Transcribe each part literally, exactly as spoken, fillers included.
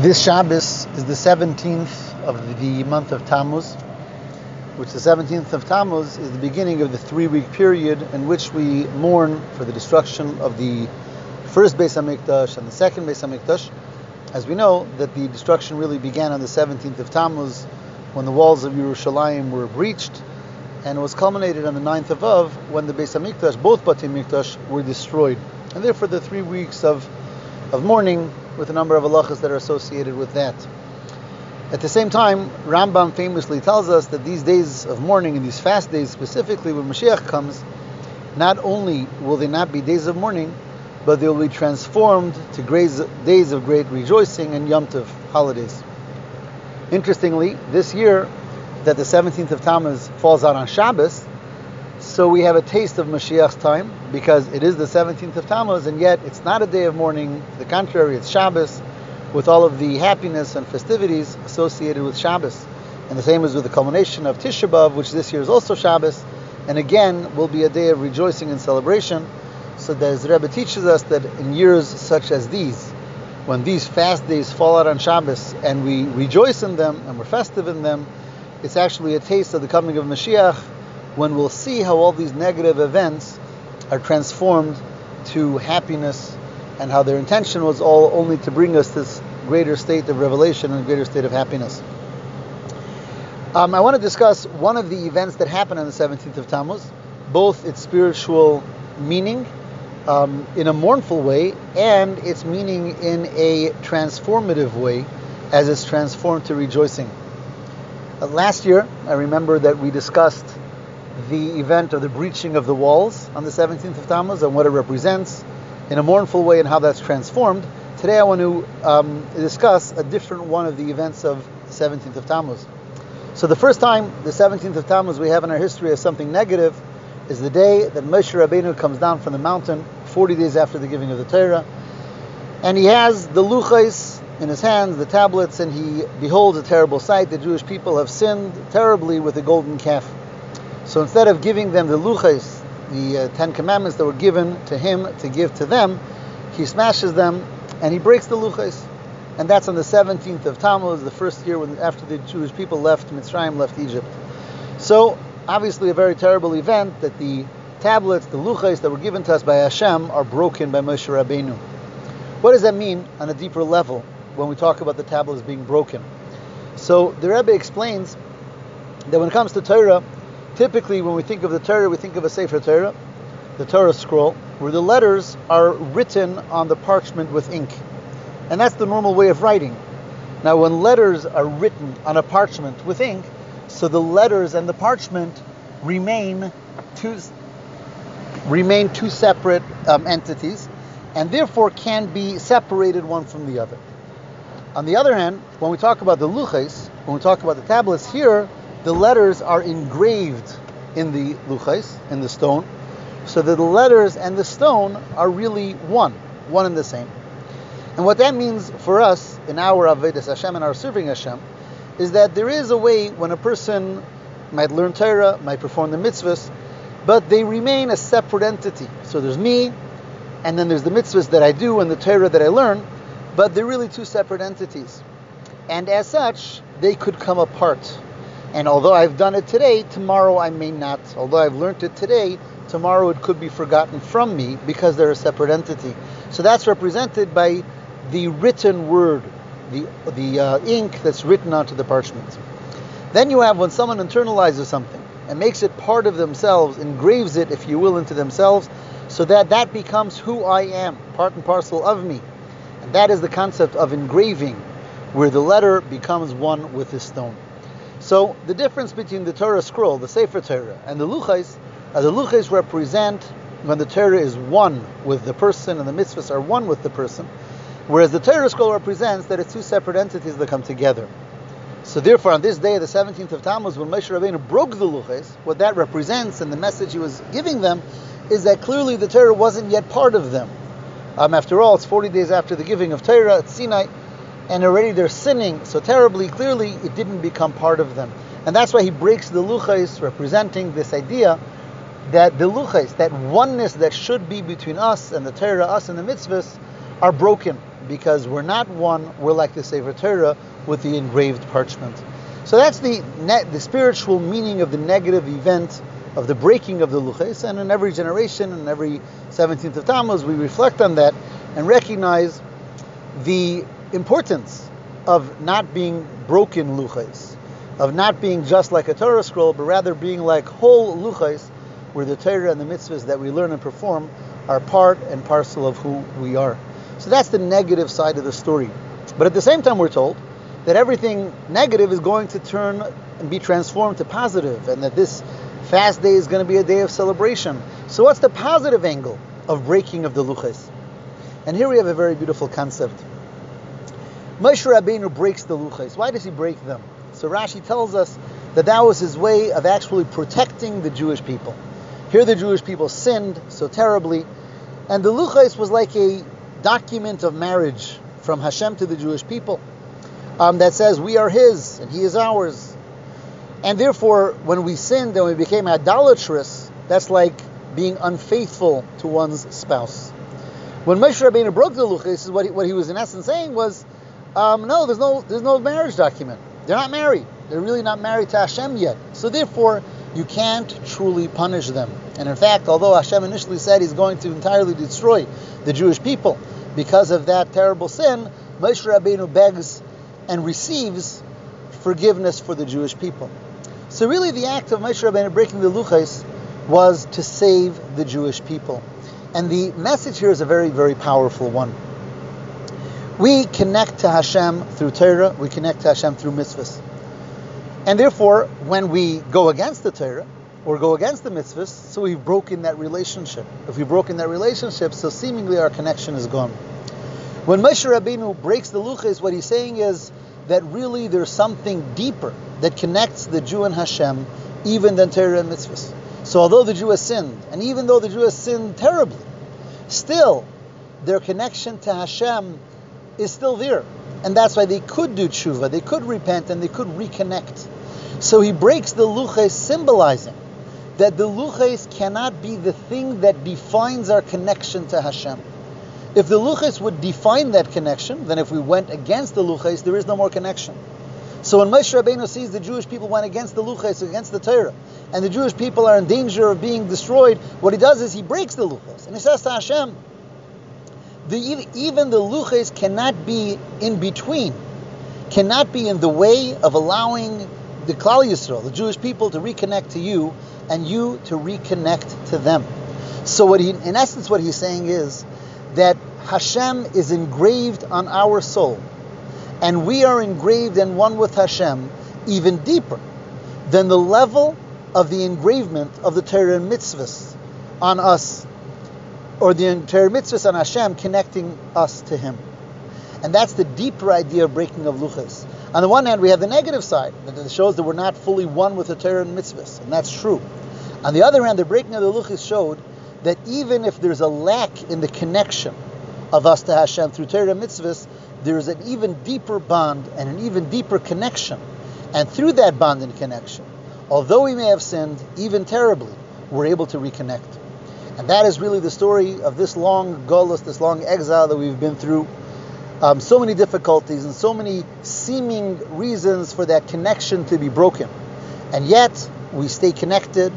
This Shabbos is the seventeenth of the month of Tammuz, which the seventeenth of Tammuz is the beginning of the three-week period in which we mourn for the destruction of the first Beis HaMikdash and the second Beis HaMikdash. As we know, that the destruction really began on the seventeenth of Tammuz when the walls of Yerushalayim were breached, and it was culminated on the ninth of Av when the Beis HaMikdash, both Batim Mikdash, were destroyed. And therefore the three weeks of, of mourning with a number of alakas that are associated with that. At the same time, Rambam famously tells us that these days of mourning and these fast days specifically when Mashiach comes, not only will they not be days of mourning, but they will be transformed to great days of great rejoicing and Yom Tov holidays. Interestingly, this year that the seventeenth of Tammuz falls out on Shabbos, so we have a taste of Mashiach's time, because it is the seventeenth of Tammuz, and yet it's not a day of mourning. To the contrary, it's Shabbos, with all of the happiness and festivities associated with Shabbos. And the same is with the culmination of Tisha B'Av, which this year is also Shabbos, and again will be a day of rejoicing and celebration. So that as Rebbe teaches us that in years such as these, when these fast days fall out on Shabbos, and we rejoice in them, and we're festive in them, it's actually a taste of the coming of Mashiach, when we'll see how all these negative events are transformed to happiness, and how their intention was all only to bring us this greater state of revelation and greater state of happiness. Um, I want to discuss one of the events that happened on the seventeenth of Tammuz, both its spiritual meaning um, in a mournful way and its meaning in a transformative way as it's transformed to rejoicing. Uh, last year, I remember that we discussed the event of the breaching of the walls on the seventeenth of Tammuz and what it represents in a mournful way and how that's transformed. Today I want to um, discuss a different one of the events of the seventeenth of Tammuz. So the first time the seventeenth of Tammuz we have in our history as something negative is the day that Moshe Rabbeinu comes down from the mountain forty days after the giving of the Torah, and he has the luchos in his hands, the tablets, and he beholds a terrible sight. The Jewish people have sinned terribly with the golden calf. So instead of giving them the luchos, the uh, Ten Commandments that were given to him to give to them, he smashes them and he breaks the luchos. And that's on the seventeenth of Tammuz, the first year when, after the Jewish people left Mitzrayim, left Egypt. So obviously a very terrible event that the tablets, the luchos that were given to us by Hashem are broken by Moshe Rabbeinu. What does that mean on a deeper level when we talk about the tablets being broken? So the Rebbe explains that when it comes to Torah, typically, when we think of the Torah, we think of a Sefer Torah, the Torah scroll, where the letters are written on the parchment with ink. And that's the normal way of writing. Now, when letters are written on a parchment with ink, so the letters and the parchment remain two, remain two separate um, entities, and therefore can be separated one from the other. On the other hand, when we talk about the luchos, when we talk about the tablets here, the letters are engraved in the luchos, in the stone, so that the letters and the stone are really one, one and the same. And what that means for us in our Avodas Hashem and our serving Hashem is that there is a way when a person might learn Torah, might perform the mitzvahs, but they remain a separate entity. So there's me, and then there's the mitzvahs that I do and the Torah that I learn, but they're really two separate entities. And as such, they could come apart. And although I've done it today, tomorrow I may not. Although I've learned it today, tomorrow it could be forgotten from me because they're a separate entity. So that's represented by the written word, the the uh, ink that's written onto the parchment. Then you have when someone internalizes something and makes it part of themselves, engraves it, if you will, into themselves, so that that becomes who I am, part and parcel of me. And that is the concept of engraving, where the letter becomes one with the stone. So the difference between the Torah scroll, the Sefer Torah, and the luchos, uh, the luchos represent when the Torah is one with the person and the mitzvahs are one with the person, whereas the Torah scroll represents that it's two separate entities that come together. So therefore, on this day, the seventeenth of Tammuz, when Moshe Rabbeinu broke the luchos, what that represents and the message he was giving them is that clearly the Torah wasn't yet part of them. Um, after all, it's forty days after the giving of Torah at Sinai, and already they're sinning so terribly, clearly it didn't become part of them. And that's why he breaks the luchos, representing this idea that the luchos, that oneness that should be between us and the Torah, us and the mitzvahs, are broken because we're not one, we're like the Sefer Torah with the engraved parchment. So that's the ne- the spiritual meaning of the negative event of the breaking of the luchos, and in every generation, in every seventeenth of Tammuz, we reflect on that and recognize the importance of not being broken luchos, of not being just like a Torah scroll, but rather being like whole luchos, where the Torah and the mitzvahs that we learn and perform are part and parcel of who we are. So that's the negative side of the story. But at the same time, we're told that everything negative is going to turn and be transformed to positive, and that this fast day is going to be a day of celebration. So what's the positive angle of breaking of the luchos? And here we have a very beautiful concept. Moshe Rabbeinu breaks the luchos. Why does he break them? So Rashi tells us that that was his way of actually protecting the Jewish people. Here the Jewish people sinned so terribly, and the luchos was like a document of marriage from Hashem to the Jewish people um, that says we are His and He is ours. And therefore, when we sinned and we became idolatrous, that's like being unfaithful to one's spouse. When Moshe Rabbeinu broke the luchos, what he, what he was in essence saying was, um, no, there's no, there's no marriage document. They're not married. They're really not married to Hashem yet. So therefore, you can't truly punish them. And in fact, although Hashem initially said He's going to entirely destroy the Jewish people because of that terrible sin, Moshe Rabbeinu begs and receives forgiveness for the Jewish people. So really the act of Moshe Rabbeinu breaking the luchos was to save the Jewish people. And the message here is a very, very powerful one. We connect to Hashem through Torah, we connect to Hashem through mitzvahs. And therefore, when we go against the Torah, or go against the mitzvahs, so we've broken that relationship. If we've broken that relationship, so seemingly our connection is gone. When Moshe Rabbeinu breaks the luchos, what he's saying is that really there's something deeper that connects the Jew and Hashem, even than Torah and mitzvahs. So although the Jew has sinned, and even though the Jew has sinned terribly, still, their connection to Hashem is still there. And that's why they could do tshuva, they could repent, and they could reconnect. So he breaks the luchos, symbolizing that the luchos cannot be the thing that defines our connection to Hashem. If the luchos would define that connection, then if we went against the luchos, there is no more connection. So when Moshe Rabbeinu sees the Jewish people went against the luchos, against the Torah, and the Jewish people are in danger of being destroyed, what he does is he breaks the luchos. And he says to Hashem, The, even the luchos cannot be in between, cannot be in the way of allowing the Klal Yisrael, the Jewish people, to reconnect to you and you to reconnect to them. So what he, in essence what he's saying is that Hashem is engraved on our soul, and we are engraved and one with Hashem even deeper than the level of the engravement of the Torah and mitzvahs on us, or the entire mitzvahs on Hashem connecting us to Him. And that's the deeper idea of breaking of luchos. On the one hand, we have the negative side, that shows that we're not fully one with the Torah and mitzvahs, and that's true. On the other hand, the breaking of the luchos showed that even if there's a lack in the connection of us to Hashem through Torah and mitzvahs, there is an even deeper bond and an even deeper connection. And through that bond and connection, although we may have sinned, even terribly, we're able to reconnect. And that is really the story of this long golus, this long exile that we've been through. Um, so many difficulties and so many seeming reasons for that connection to be broken. And yet, we stay connected,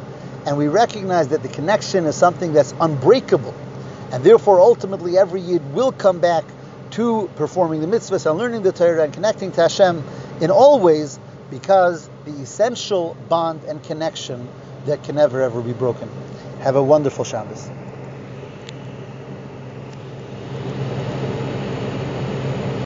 and we recognize that the connection is something that's unbreakable. And therefore, ultimately, every yid will come back to performing the mitzvahs and learning the Torah and connecting to Hashem in all ways, because the essential bond and connection that can never, ever be broken. Have a wonderful Shabbos.